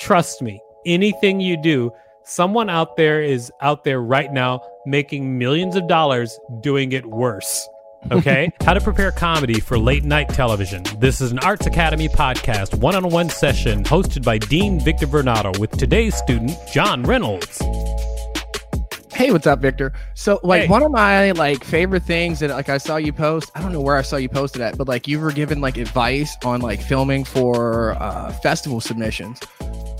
Trust me, anything you do, someone out there is out there right now making millions of dollars doing it worse. Okay? How to prepare comedy for late night television. This is an Arts Academy podcast, one-on-one session hosted by Dean Victor Vernado with today's student, John Reynolds. Hey, what's up, Victor? So, one of my favorite things that I saw you post, I don't know where I saw you posted at, but you were given advice on filming for festival submissions.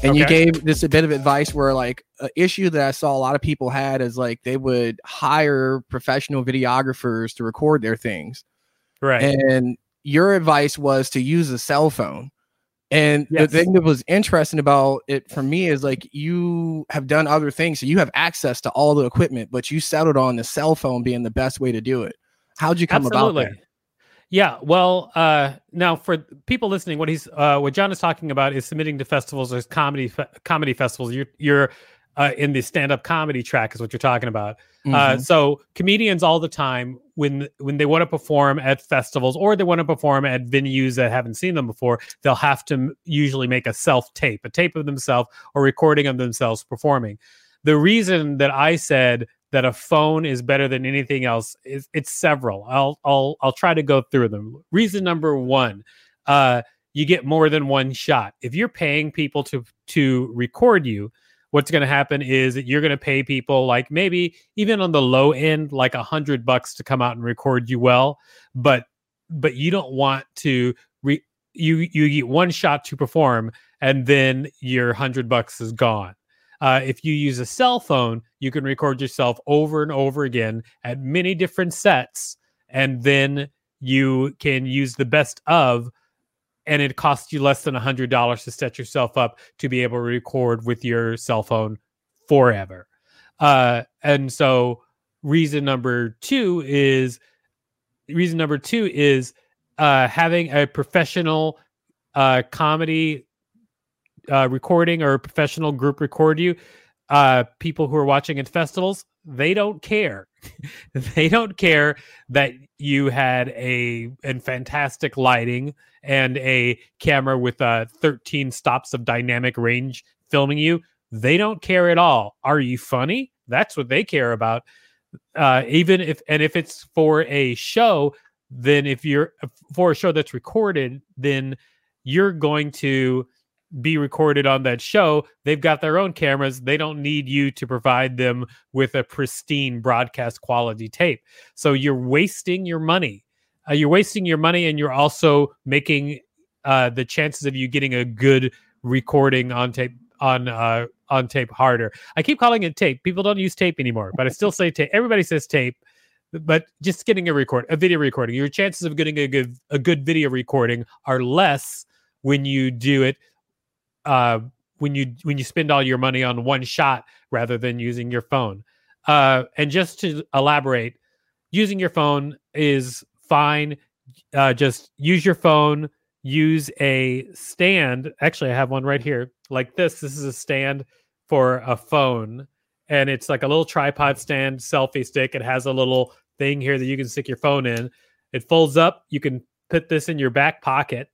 And you gave this a bit of advice where an issue that I saw a lot of people had is they would hire professional videographers to record their things. Right. And your advice was to use a cell phone. And the thing that was interesting about it for me is you have done other things. So you have access to all the equipment, but you settled on the cell phone being the best way to do it. How'd you come about that? Yeah, well, now for people listening, what John is talking about is submitting to festivals or comedy festivals. You're in the stand-up comedy track is what you're talking about. Mm-hmm. So comedians all the time, when they want to perform at festivals or they want to perform at venues that haven't seen them before, they'll have to usually make a self-tape, a tape of themselves or recording of themselves performing. The reason that I said that a phone is better than anything else, it's several. I'll try to go through them. Reason number one, you get more than one shot. If you're paying people to record you, what's going to happen is that you're going to pay people maybe even on the low end, $100 to come out and record you well, but you don't want to you get one shot to perform and then your $100 is gone. If you use a cell phone, you can record yourself over and over again at many different sets, and then you can use the best of, and it costs you less than $100 to set yourself up to be able to record with your cell phone forever. And so reason number two is having a professional comedy recording or a professional group record you. People who are watching at festivals, they don't care. They don't care that you had a fantastic lighting and a camera with 13 stops of dynamic range filming you. They don't care at all. Are you funny? That's what they care about. Even if it's for a show, then if you're for a show that's recorded, then you're going to be recorded on that show. They've got their own cameras. They don't need you to provide them with a pristine broadcast quality tape. So you're wasting your money. And you're also making the chances of you getting a good recording on tape harder. I keep calling it tape. People don't use tape anymore, but I still say tape. Everybody says tape, but just getting a video recording. Your chances of getting a good video recording are less when you do it. When you spend all your money on one shot rather than using your phone. And just to elaborate, using your phone is fine. Just use your phone, use a stand. Actually, I have one right here like this. This is a stand for a phone, and it's like a little tripod stand, selfie stick. It has a little thing here that you can stick your phone in. It folds up. You can put this in your back pocket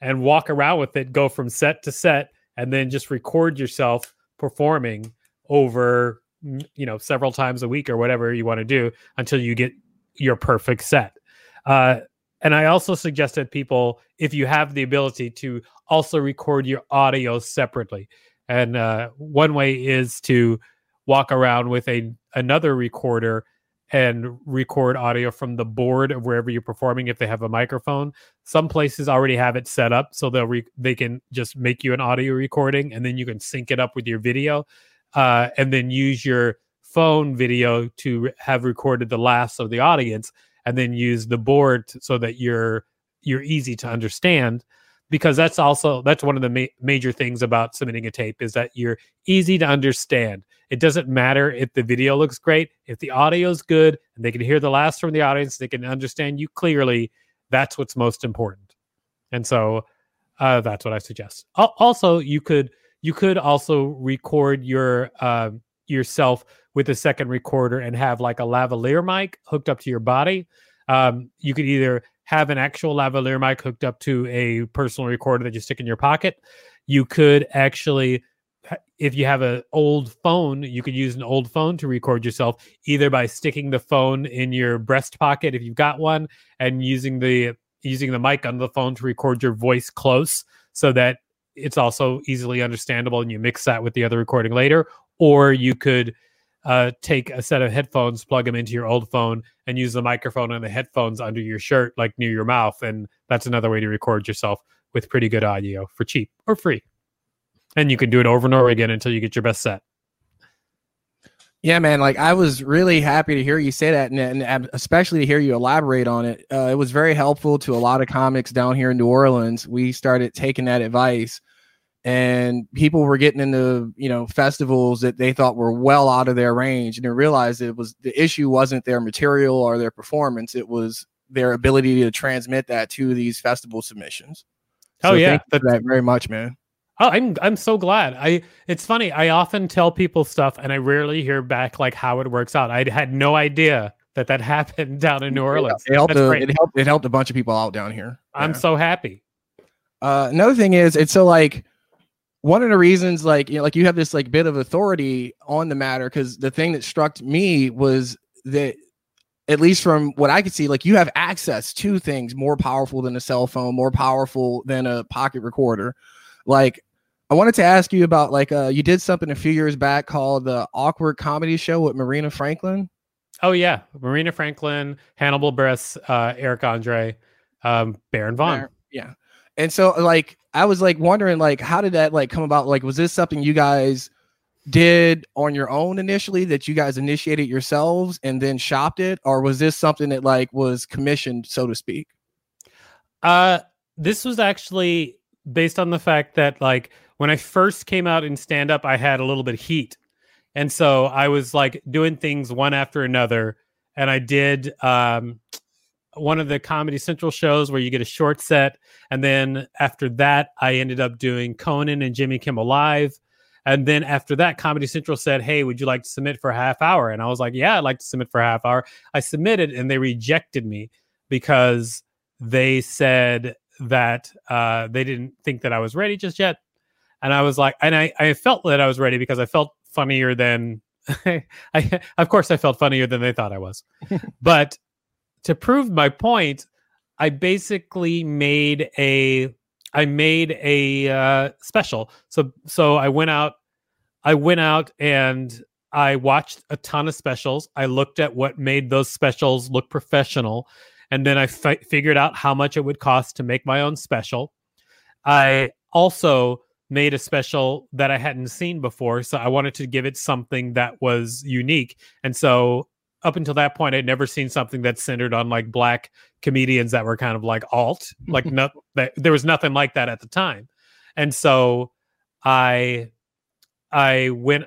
and walk around with it, go from set to set, and then just record yourself performing over, several times a week or whatever you want to do until you get your perfect set. And I also suggest that people, if you have the ability, to also record your audio separately. And one way is to walk around with another recorder and record audio from the board of wherever you're performing if they have a microphone. Some places already have it set up, so they can just make you an audio recording, and then you can sync it up with your video, and then use your phone video to have recorded the laughs of the audience, and then use the board so that you're easy to understand. because that's also, that's one of the major things about submitting a tape, is that you're easy to understand. It doesn't matter if the video looks great, if the audio is good, and they can hear the laughs from the audience, they can understand you clearly. That's what's most important. And so that's what I suggest. Also, you could also record your yourself with a second recorder and have like a lavalier mic hooked up to your body. You could either have an actual lavalier mic hooked up to a personal recorder that you stick in your pocket. You could actually, if you have an old phone, you could use an old phone to record yourself, either by sticking the phone in your breast pocket if you've got one, and using the mic on the phone to record your voice close so that it's also easily understandable, and you mix that with the other recording later. Or you could take a set of headphones, plug them into your old phone, and use the microphone and the headphones under your shirt, like near your mouth. And that's another way to record yourself with pretty good audio for cheap or free. And you can do it over and over again until you get your best set. Yeah, man. Like, I was really happy to hear you say that, and especially to hear you elaborate on it. It was very helpful to a lot of comics down here in New Orleans. We started taking that advice, and people were getting into, you know, festivals that they thought were well out of their range, and they realized it was, the issue wasn't their material or their performance. It was their ability to transmit that to these festival submissions. Oh, so yeah. Thank you for that very much, man. Oh, I'm so glad. It's funny. I often tell people stuff and I rarely hear back like how it works out. I had no idea that happened down in New Orleans. Yeah, it helped a bunch of people out down here. Yeah. I'm so happy. Another thing is, it's so like one of the reasons, like, you know, like you have this like bit of authority on the matter, because the thing that struck me was that, at least from what I could see, like you have access to things more powerful than a cell phone, more powerful than a pocket recorder. Like, I wanted to ask you about, like, you did something a few years back called the Awkward Comedy Show with Marina Franklin. Oh, yeah. Marina Franklin, Hannibal Buress, Eric Andre, Baron Vaughn. Yeah. And so, like, I was, like, wondering, like, how did that, like, come about? Like, was this something you guys did on your own initially, that you guys initiated yourselves and then shopped it? Or was this something that, like, was commissioned, so to speak? This was actually based on the fact that, like, when I first came out in stand-up, I had a little bit of heat. And so I was like doing things one after another. And I did one of the Comedy Central shows where you get a short set. And then after that, I ended up doing Conan and Jimmy Kimmel Live. And then after that, Comedy Central said, hey, would you like to submit for a half hour? And I was like, yeah, I'd like to submit for a half hour. I submitted, and they rejected me because they said that they didn't think that I was ready just yet. And I was like, and I felt that I was ready because I felt funnier than, of course I felt funnier than they thought I was. But to prove my point, I basically made a special. So I went out and I watched a ton of specials. I looked at what made those specials look professional. And then I figured out how much it would cost to make my own special. I also made a special that I hadn't seen before, so I wanted to give it something that was unique. And so up until that point, I'd never seen something that's centered on like black comedians that were kind of like alt, like no, that, there was nothing like that at the time. And so I went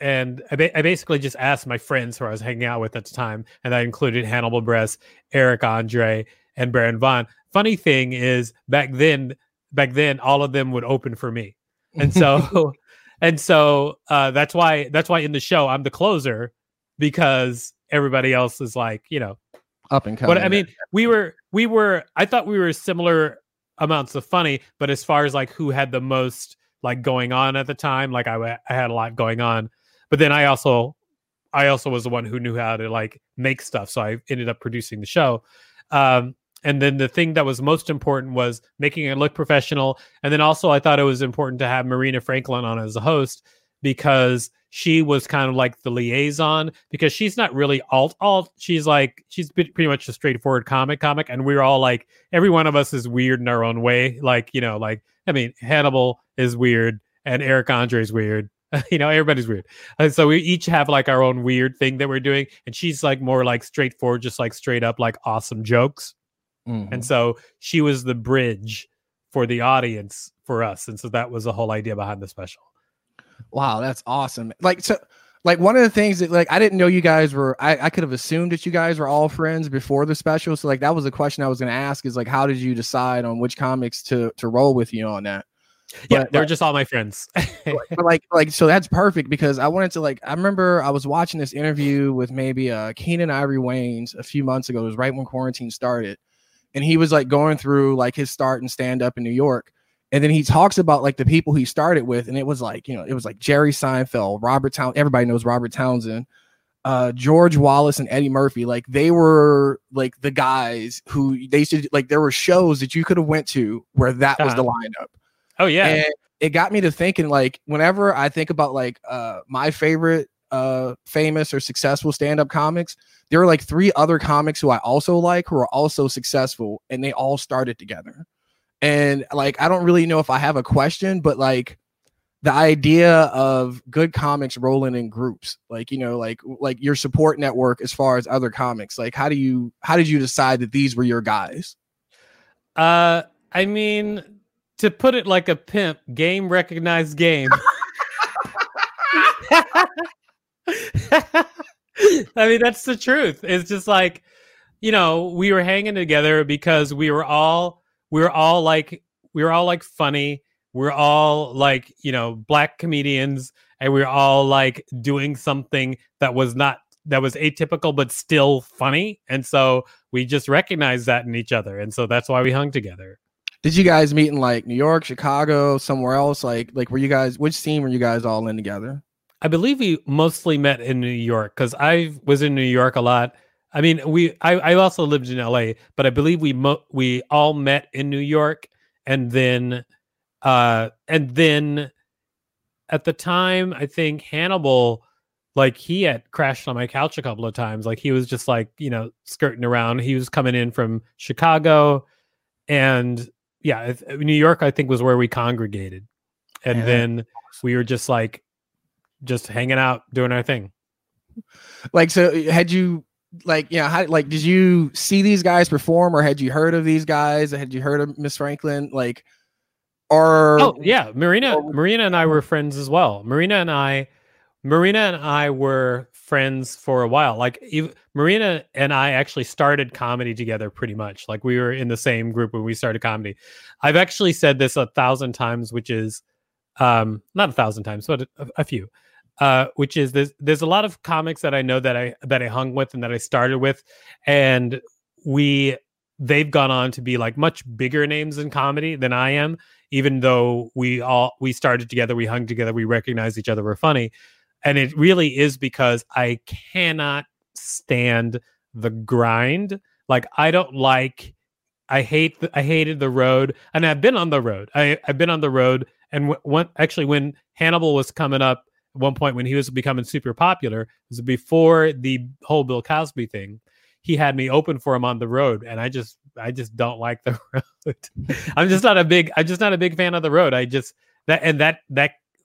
and I basically just asked my friends who I was hanging out with at the time, and I included Hannibal Buress, Eric Andre, and Baron Vaughn. Funny thing is, back then, all of them would open for me, and so, that's why in the show I'm the closer, because everybody else is like, you know, up and coming. But I mean, we were. I thought we were similar amounts of funny, but as far as like who had the most like going on at the time, like I had a lot going on, but then I also was the one who knew how to like make stuff. So I ended up producing the show. And then the thing that was most important was making it look professional. And then also I thought it was important to have Marina Franklin on as a host, because she was kind of like the liaison, because she's not really alt. She's like, she's pretty much a straightforward comic. And we were all like, every one of us is weird in our own way. Like, you know, like, I mean, Hannibal is weird and Eric Andre is weird. You know, everybody's weird. And so we each have like our own weird thing that we're doing. And she's like more like straightforward, just like straight up, like awesome jokes. Mm-hmm. And so she was the bridge for the audience, for us. And so that was the whole idea behind the special. Wow, that's awesome. Like, so like one of the things that like I didn't know you guys were, I could have assumed that you guys were all friends before the special. So like that was a question I was going to ask, is like, how did you decide on which comics to roll with you on that? Yeah, they're just all my friends. But like, so that's perfect, because I wanted to, like, I remember I was watching this interview with maybe Keenan Ivory Wayans a few months ago. It was right when quarantine started. And he was like going through like his start and stand up in New York. And then he talks about like the people he started with. And it was like, you know, it was like Jerry Seinfeld, Robert Townsend. Everybody knows Robert Townsend, George Wallace and Eddie Murphy. Like they were like the guys who they should, like there were shows that you could have went to where that was the lineup. Oh, yeah. And it got me to thinking, like, whenever I think about like my favorite famous or successful stand-up comics, there are like three other comics who I also like who are also successful, and they all started together. And like, I don't really know if I have a question, but like the idea of good comics rolling in groups, like, you know, like your support network as far as other comics, like how did you decide that these were your guys? I mean, to put it like a pimp, game recognized game. I mean, that's the truth. It's just like, you know, we were hanging together because we were all like funny. We're all like, you know, black comedians, and we're all like doing something that was atypical, but still funny. And so we just recognized that in each other. And so that's why we hung together. Did you guys meet in like New York, Chicago, somewhere else? Like were you guys, which scene were you guys all in together? I believe we mostly met in New York, because I was in New York a lot. I mean, I also lived in LA, but I believe we all met in New York, and then at the time, I think Hannibal, like he had crashed on my couch a couple of times. Like he was just like, you know, skirting around. He was coming in from Chicago, and yeah, New York, I think, was where we congregated. And then we were just like, just hanging out, doing our thing. Like, so had you, like, yeah, how, like, did you see these guys perform, or had you heard of these guys? Had you heard of Miss Franklin? Like, or oh yeah, Marina and I were friends as well. Marina and I were friends for a while. Like, Marina and I actually started comedy together pretty much. Like, we were in the same group when we started comedy. I've actually said this 1,000 times, which is, not 1,000 times, but a few, which is there's a lot of comics that I know that I hung with and that I started with. And they've gone on to be like much bigger names in comedy than I am, even though we started together, we hung together, we recognized each other, we're funny. And it really is because I cannot stand the grind. Like, I hated the road, and I've been on the road. I've been on the road. And when Hannibal was coming up at one point, when he was becoming super popular, it was before the whole Bill Cosby thing. He had me open for him on the road, and I just don't like the road. I'm just not a big fan of the road.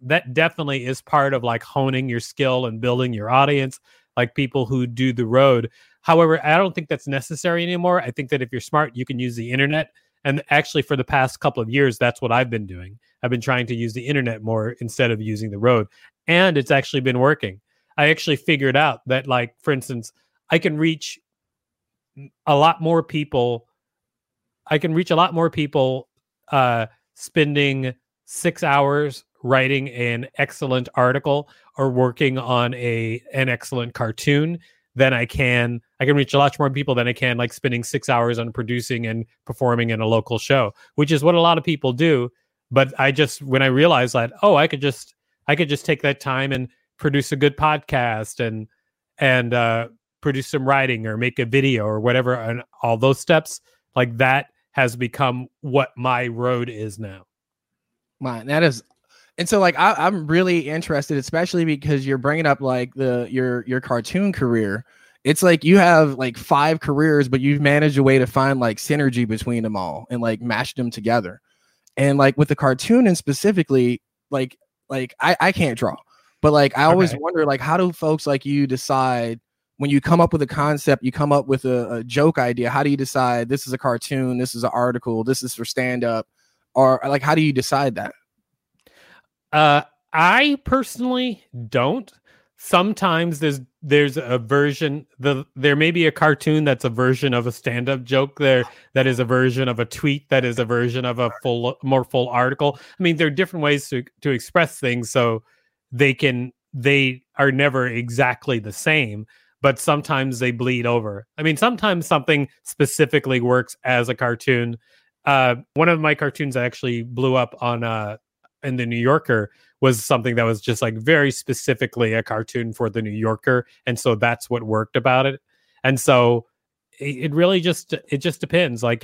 That definitely is part of like honing your skill and building your audience, like people who do the road. However, I don't think that's necessary anymore. I think that if you're smart, you can use the internet. And actually, for the past couple of years, that's what I've been doing. I've been trying to use the internet more instead of using the road. And it's actually been working. I actually figured out that, like, for instance, I can reach a lot more people spending 6 hours writing an excellent article or working on an excellent cartoon than I can reach a lot more people than I can like spending 6 hours on producing and performing in a local show, which is what a lot of people do. But when I realized that, oh, I could just take that time and produce a good podcast and produce some writing or make a video or whatever, and all those steps, like that has become what my road is now. Man, that is. And so, like, I'm really interested, especially because you're bringing up like your cartoon career. It's like you have like 5 careers, but you've managed a way to find like synergy between them all and like mash them together. And like with the cartoon and specifically, like I can't draw, but like I always wonder, like, how do folks like you decide when you come up with a concept, you come up with a joke idea? How do you decide this is a cartoon, this is an article, this is for stand up? Or like, how do you decide that? I personally don't. Sometimes there's a version, there may be a cartoon that's a version of a stand-up joke, that is a version of a tweet, that is a version of a more full article. I mean, there are different ways to express things, so they are never exactly the same, but sometimes they bleed over. I mean, sometimes something specifically works as a cartoon. One of my cartoons that actually blew up on in The New Yorker was something that was just like very specifically a cartoon for The New Yorker. And so that's what worked about it. And so it really just, it just depends. Like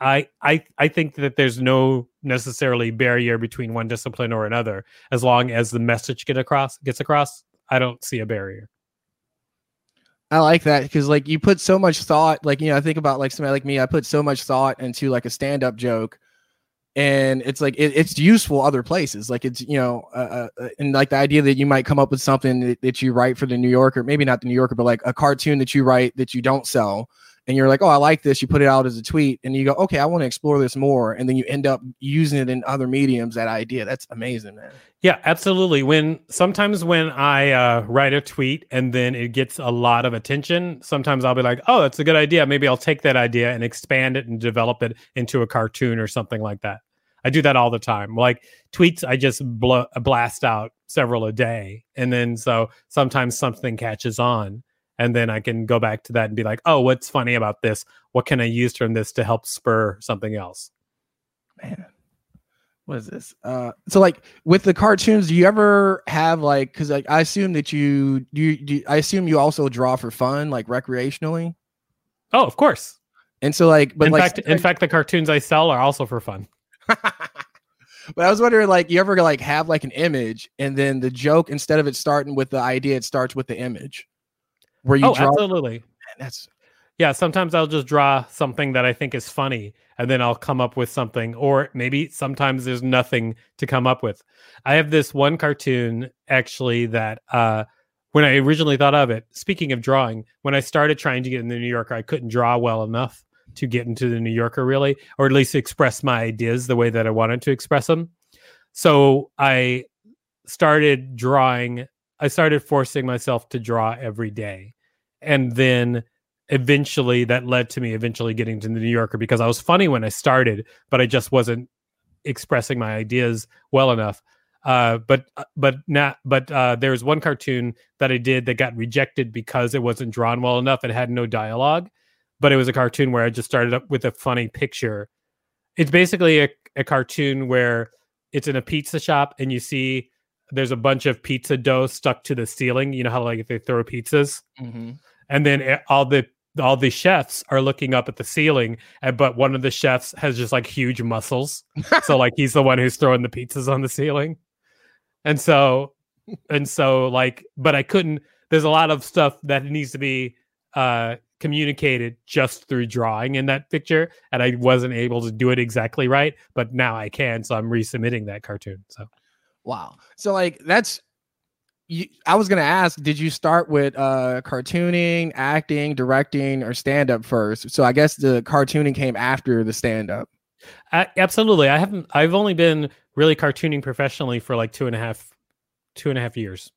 I think that there's no necessarily barrier between one discipline or another. As long as the message gets across, I don't see a barrier. I like that, because like you put so much thought, like, you know, I think about like somebody like me, I put so much thought into like a stand-up joke, and it's like it's useful other places. Like it's, you know, and like the idea that you might come up with something that you write for The New Yorker, maybe not The New Yorker, but like a cartoon that you write that you don't sell. And you're like, oh, I like this. You put it out as a tweet and you go, okay, I want to explore this more. And then you end up using it in other mediums, that idea. That's amazing, man. Yeah, absolutely. Sometimes when I write a tweet and then it gets a lot of attention, sometimes I'll be like, oh, that's a good idea. Maybe I'll take that idea and expand it and develop it into a cartoon or something like that. I do that all the time. Like tweets, I just blast out several a day. And then so sometimes something catches on, and then I can go back to that and be like, oh, what's funny about this? What can I use from this to help spur something else? Man, what is this? So like with the cartoons, do you ever have like, cause like, I assume that I assume you also draw for fun, like recreationally. Oh, of course. And so like, but in fact, the cartoons I sell are also for fun. But I was wondering, like, you ever like have like an image, and then the joke, instead of it starting with the idea, it starts with the image? Where you draw? Absolutely. Man, sometimes I'll just draw something that I think is funny, and then I'll come up with something, or maybe sometimes there's nothing to come up with. I have this one cartoon actually that when I originally thought of it, speaking of drawing, when I started trying to get in The New Yorker, I couldn't draw well enough to get into The New Yorker really, or at least express my ideas the way that I wanted to express them. So I started drawing. I started forcing myself to draw every day. And then eventually that led to me eventually getting to The New Yorker, because I was funny when I started, but I just wasn't expressing my ideas well enough. But there was one cartoon that I did that got rejected because it wasn't drawn well enough. It had no dialogue, but it was a cartoon where I just started up with a funny picture. It's basically a cartoon where it's in a pizza shop, and you see there's a bunch of pizza dough stuck to the ceiling. You know how like if they throw pizzas, mm-hmm. and then all the chefs are looking up at the ceiling, but one of the chefs has just like huge muscles, so like he's the one who's throwing the pizzas on the ceiling, and so like. But I couldn't. There's a lot of stuff that needs to be communicated just through drawing in that picture, and I wasn't able to do it exactly right. But now I can, so I'm resubmitting that cartoon. So. Wow. So like I was going to ask, did you start with cartooning, acting, directing, or stand up first? So I guess the cartooning came after the stand up. Absolutely. I've only been really cartooning professionally for like two and a half years.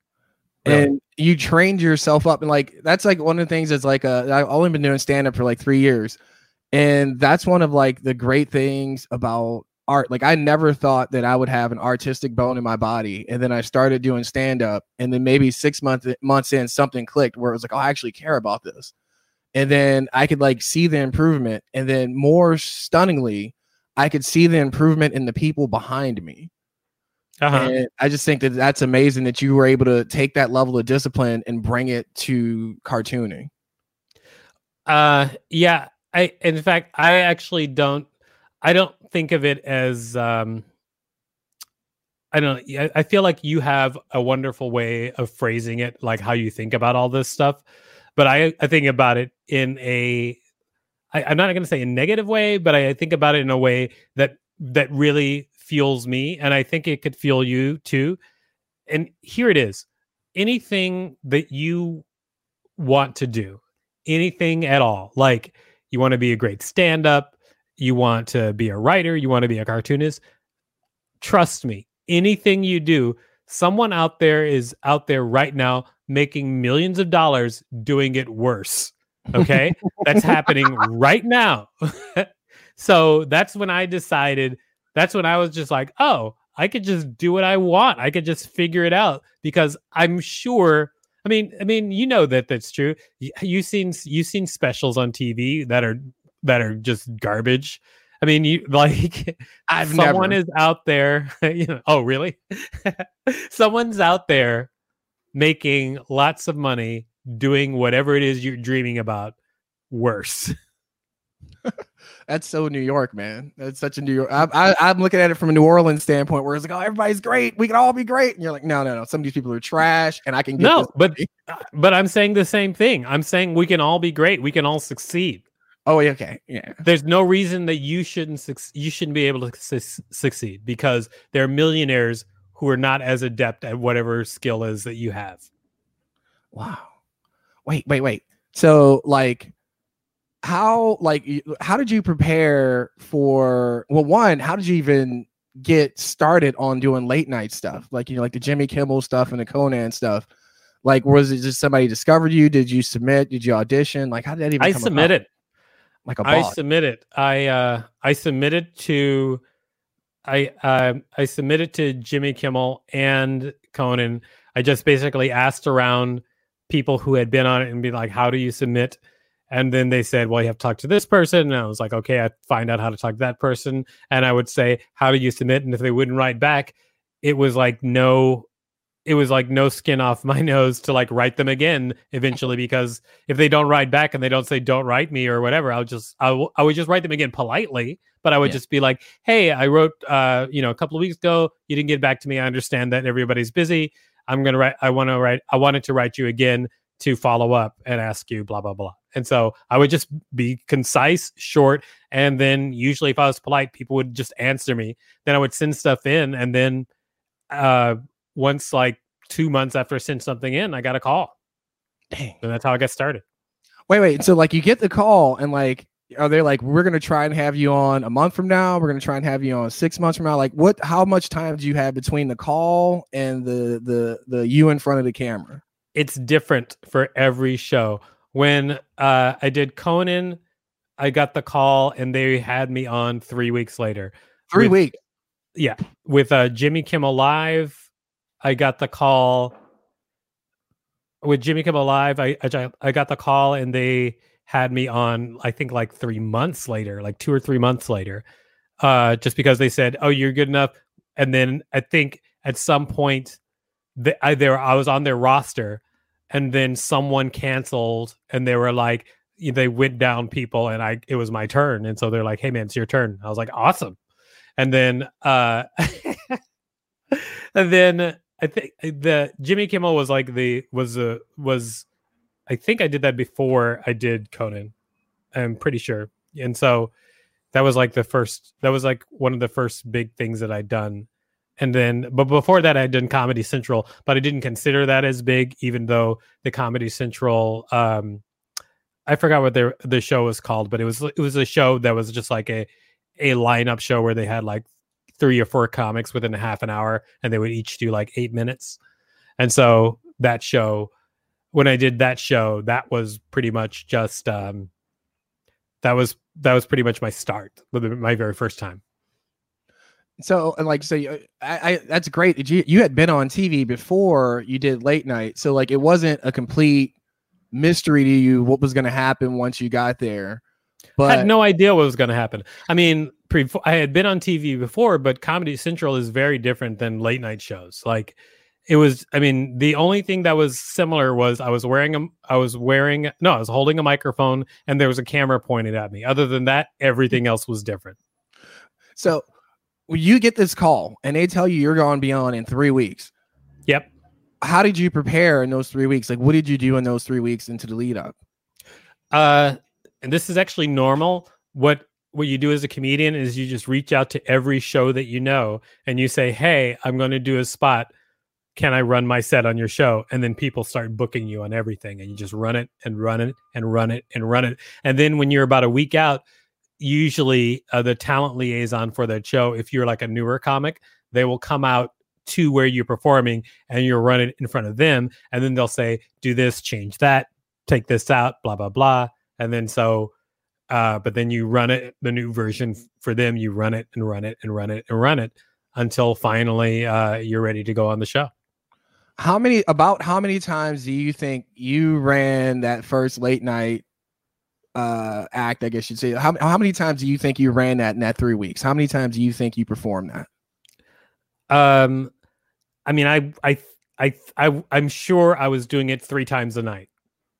Really. And you trained yourself up, and like, that's like one of the things that's like, I've only been doing stand up for like 3 years. And that's one of like the great things about art. Like I never thought that I would have an artistic bone in my body, and then I started doing stand-up, and then maybe 6 months in, something clicked where it was like, oh, I actually care about this, and then I could like see the improvement, and then more stunningly, I could see the improvement in the people behind me. Uh-huh. And I just think that that's amazing that you were able to take that level of discipline and bring it to cartooning. Yeah, I actually don't. I don't think of it as, I feel like you have a wonderful way of phrasing it, like how you think about all this stuff. But I think about it in I'm not going to say a negative way, but I think about it in a way that really fuels me. And I think it could fuel you too. And here it is. Anything that you want to do, anything at all, like you want to be a great stand-up, you want to be a writer, you want to be a cartoonist, trust me, anything you do, someone out there is out there right now making millions of dollars doing it worse. Okay. That's happening right now. So that's when I decided, that's when I was just like, oh, I could just do what I want. I could just figure it out, because I'm sure, I mean, you know that that's true. You've seen specials on TV that are just garbage. I mean, you like, someone is out there. You know, oh, really? Someone's out there making lots of money doing whatever it is you're dreaming about worse. That's so New York, man. That's such a New York. I'm looking at it from a New Orleans standpoint, where it's like, oh, everybody's great. We can all be great. And you're like, no. Some of these people are trash, and I can get no. But I'm saying the same thing. I'm saying we can all be great. We can all succeed. Oh, okay. Yeah. There's no reason that you shouldn't be able to succeed, because there are millionaires who are not as adept at whatever skill is that you have. Wow. Wait. So like, how did you prepare for, well, one, how did you even get started on doing late night stuff? Like, you know, like the Jimmy Kimmel stuff and the Conan stuff. Like, was it just somebody discovered you? Did you submit? Did you audition? Like, how did that even come about? I submitted to Jimmy Kimmel and Conan. I just basically asked around people who had been on it and be like, how do you submit? And then they said, well, you have to talk to this person. And I was like, okay, I find out how to talk to that person. And I would say, how do you submit? And if they wouldn't write back, it was like no skin off my nose to like write them again eventually, because if they don't write back and they don't say, don't write me or whatever, I would just write them again politely, but I would just be like, hey, I wrote, a couple of weeks ago, you didn't get back to me. I understand that everybody's busy. I wanted to write you again to follow up and ask you blah, blah, blah. And so I would just be concise, short. And then usually if I was polite, people would just answer me. Then I would send stuff in. And then, once like 2 months after I sent something in, I got a call. Dang. And that's how I got started. Wait. So like you get the call and like, are they like, we're going to try and have you on a month from now. We're going to try and have you on 6 months from now. Like how much time do you have between the call and the you in front of the camera? It's different for every show. When I did Conan, I got the call and they had me on 3 weeks later. Yeah. With Jimmy Kimmel Live, I got the call with Jimmy Kimmel Live. I got the call and they had me on, I think like 3 months later, like 2 or 3 months later, just because they said, oh, you're good enough. And then I think at some point I was on their roster and then someone canceled and they were like, they went down people and it was my turn. And so they're like, hey man, it's your turn. I was like, awesome. And then, I think the Jimmy Kimmel was like I think I did that before I did Conan. I'm pretty sure. And so that was like one of the first big things that I'd done. And then, but before that I'd done Comedy Central, but I didn't consider that as big, even though the Comedy Central, I forgot what the show was called, but it was a show that was just like a lineup show where they had like 3 or 4 comics within a half an hour and they would each do like 8 minutes. And so that show, when I did that show, that was pretty much just, that was pretty much my start, my very first time. So like, so that's great. You had been on TV before you did late night. So like, it wasn't a complete mystery to you what was going to happen once you got there. But I had no idea what was going to happen. I mean, I had been on TV before, but Comedy Central is very different than late night shows. Like the only thing that was similar was I was holding a microphone and there was a camera pointed at me. Other than that, everything else was different. So you get this call and they tell you you're going to be on in 3 weeks. Yep. How did you prepare in those 3 weeks? Like, what did you do in those 3 weeks into the lead up? And this is actually normal. What you do as a comedian is you just reach out to every show that you know and you say, hey, I'm going to do a spot. Can I run my set on your show? And then people start booking you on everything and you just run it and run it and run it and run it. And then when you're about a week out, usually the talent liaison for that show, if you're like a newer comic, they will come out to where you're performing and you're running in front of them. And then they'll say, do this, change that, take this out, blah, blah, blah. And then so, but then you run it, the new version for them, you run it and run it and run it and run it until finally you're ready to go on the show. How many times do you think you ran that first late night act, I guess you'd say? How many times do you think you ran that in that 3 weeks? How many times do you think you performed that? I mean, I'm sure I was doing it 3 times a night.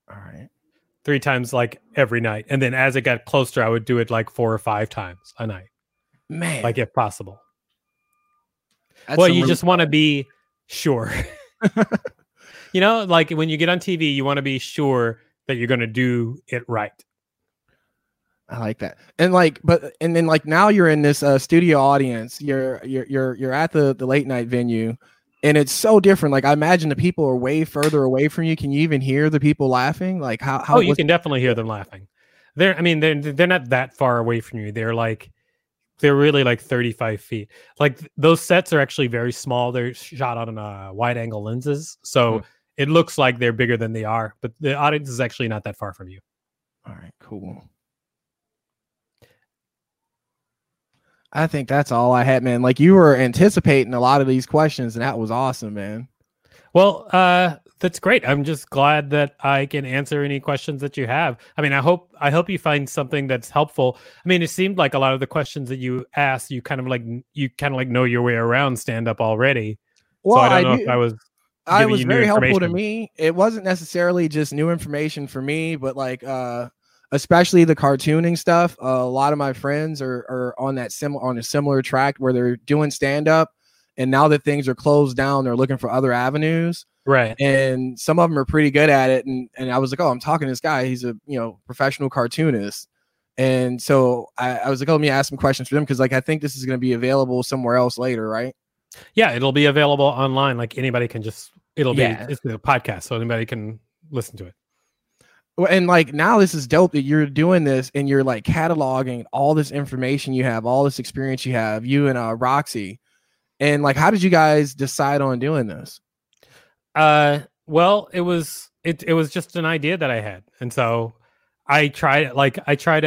All right. 3 times like every night. And then as it got closer, I would do it like 4 or 5 times a night. Man. Like if possible. That's well, you just want to be sure. You know, like when you get on TV, you want to be sure that you're going to do it right. I like that. And like, but, and then like now you're in this studio audience, you're at the late night venue, and it's so different. Like I imagine the people are way further away from you. Can you even hear the people laughing? Like how you can definitely hear them laughing. They're not that far away from you. They're really like 35 feet. Like those sets are actually very small. They're shot on wide angle lenses. So it looks like they're bigger than they are, but the audience is actually not that far from you. All right, cool. I think that's all I had, man. Like you were anticipating a lot of these questions, and that was awesome, man. Well, that's great. I'm just glad that I can answer any questions that you have. I mean, I hope you find something that's helpful. I mean, it seemed like a lot of the questions that you asked, you kind of like know your way around stand up already. Well, so I was very helpful to me. It wasn't necessarily just new information for me, but like, especially the cartooning stuff. A lot of my friends are on that similar track where they're doing stand up, and now that things are closed down, they're looking for other avenues. Right. And some of them are pretty good at it. And I was like, oh, I'm talking to this guy. He's a professional cartoonist. And so I was like, oh, let me ask some questions for them, because like I think this is going to be available somewhere else later, right? Yeah, it'll be available online. Like anybody can it's a podcast, so anybody can listen to it. And like now this is dope that you're doing this and you're like cataloging all this information you have, all this experience you have, you and Roxy. And like, how did you guys decide on doing this? Well, it was just an idea that I had. And so when I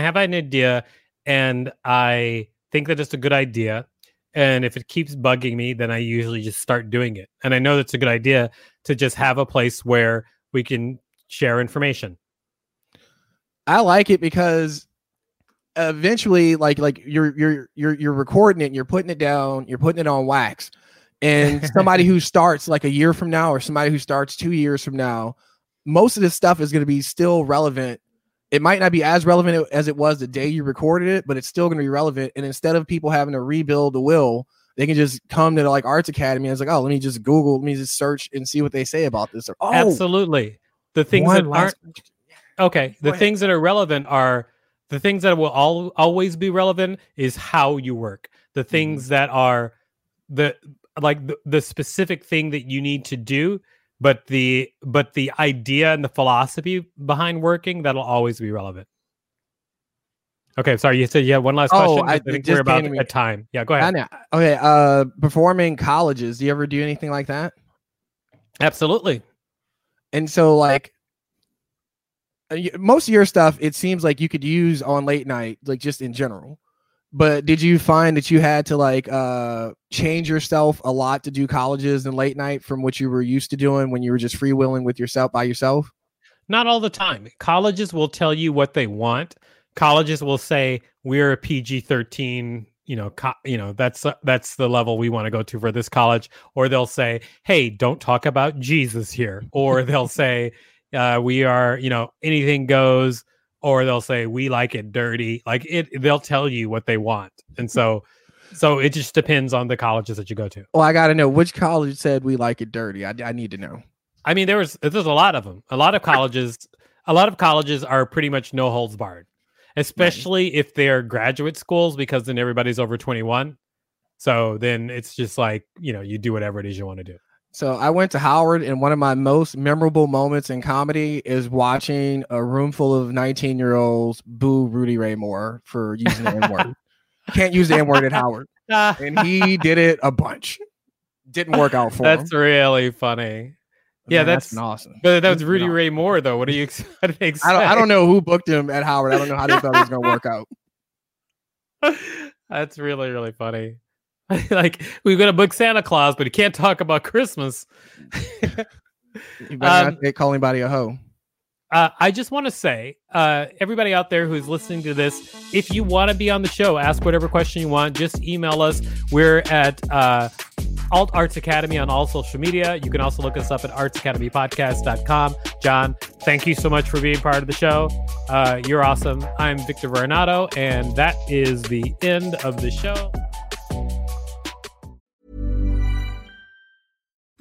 have an idea and I think that it's a good idea, and if it keeps bugging me, then I usually just start doing it. And I know that's a good idea to just have a place where we can share information. I like it because eventually like you're recording it and you're putting it down, you're putting it on wax. And somebody who starts like a year from now, or somebody who starts 2 years from now, most of this stuff is going to be still relevant. It might not be as relevant as it was the day you recorded it, but it's still going to be relevant. And instead of people having to rebuild the will, they can just come to like Arts Academy and it's like, oh, let me just search and see what they say about this. Or, oh, absolutely. The things that aren't okay. The things that are relevant are the things that will always be relevant is how you work. The things that are the specific thing that you need to do, but the idea and the philosophy behind working, that'll always be relevant. Okay, sorry. You said you had one last question. I think we're about at time. Yeah, go ahead. Okay, performing colleges. Do you ever do anything like that? Absolutely. And so like most of your stuff, it seems like you could use on late night, like just in general, but did you find that you had to like change yourself a lot to do colleges and late night from what you were used to doing when you were just freewheeling with yourself by yourself? Not all the time. Colleges will tell you what they want. Colleges will say we're a PG-13, that's the level we want to go to for this college. Or they'll say, hey, don't talk about Jesus here. Or they'll say, we are, anything goes. Or they'll say, we like it dirty. Like they'll tell you what they want. And so it just depends on the colleges that you go to. Well, I got to know which college said we like it dirty. I need to know. I mean, there's a lot of them. A lot of colleges are pretty much no holds barred. Especially if they're graduate schools, because then everybody's over 21. So then it's just like, you do whatever it is you want to do. So I went to Howard, and one of my most memorable moments in comedy is watching a room full of 19-year-olds boo Rudy Ray Moore for using the N-word. Can't use the N-word at Howard. And he did it a bunch. Didn't work out for him. That's really funny. Yeah, man, that's awesome. But that was Rudy Ray Moore, though. What do you expect? I don't know who booked him at Howard. I don't know how they thought it was going to work out. That's really, really funny. Like, we've got to book Santa Claus, but he can't talk about Christmas. You better not call anybody a hoe. I just want to say, everybody out there who's listening to this, if you want to be on the show, ask whatever question you want. Just email us. We're at Alt Arts Academy on all social media. You can also look us up at artsacademypodcast.com. John, thank you so much for being part of the show. You're awesome. I'm Victor Vernado, and that is the end of the show.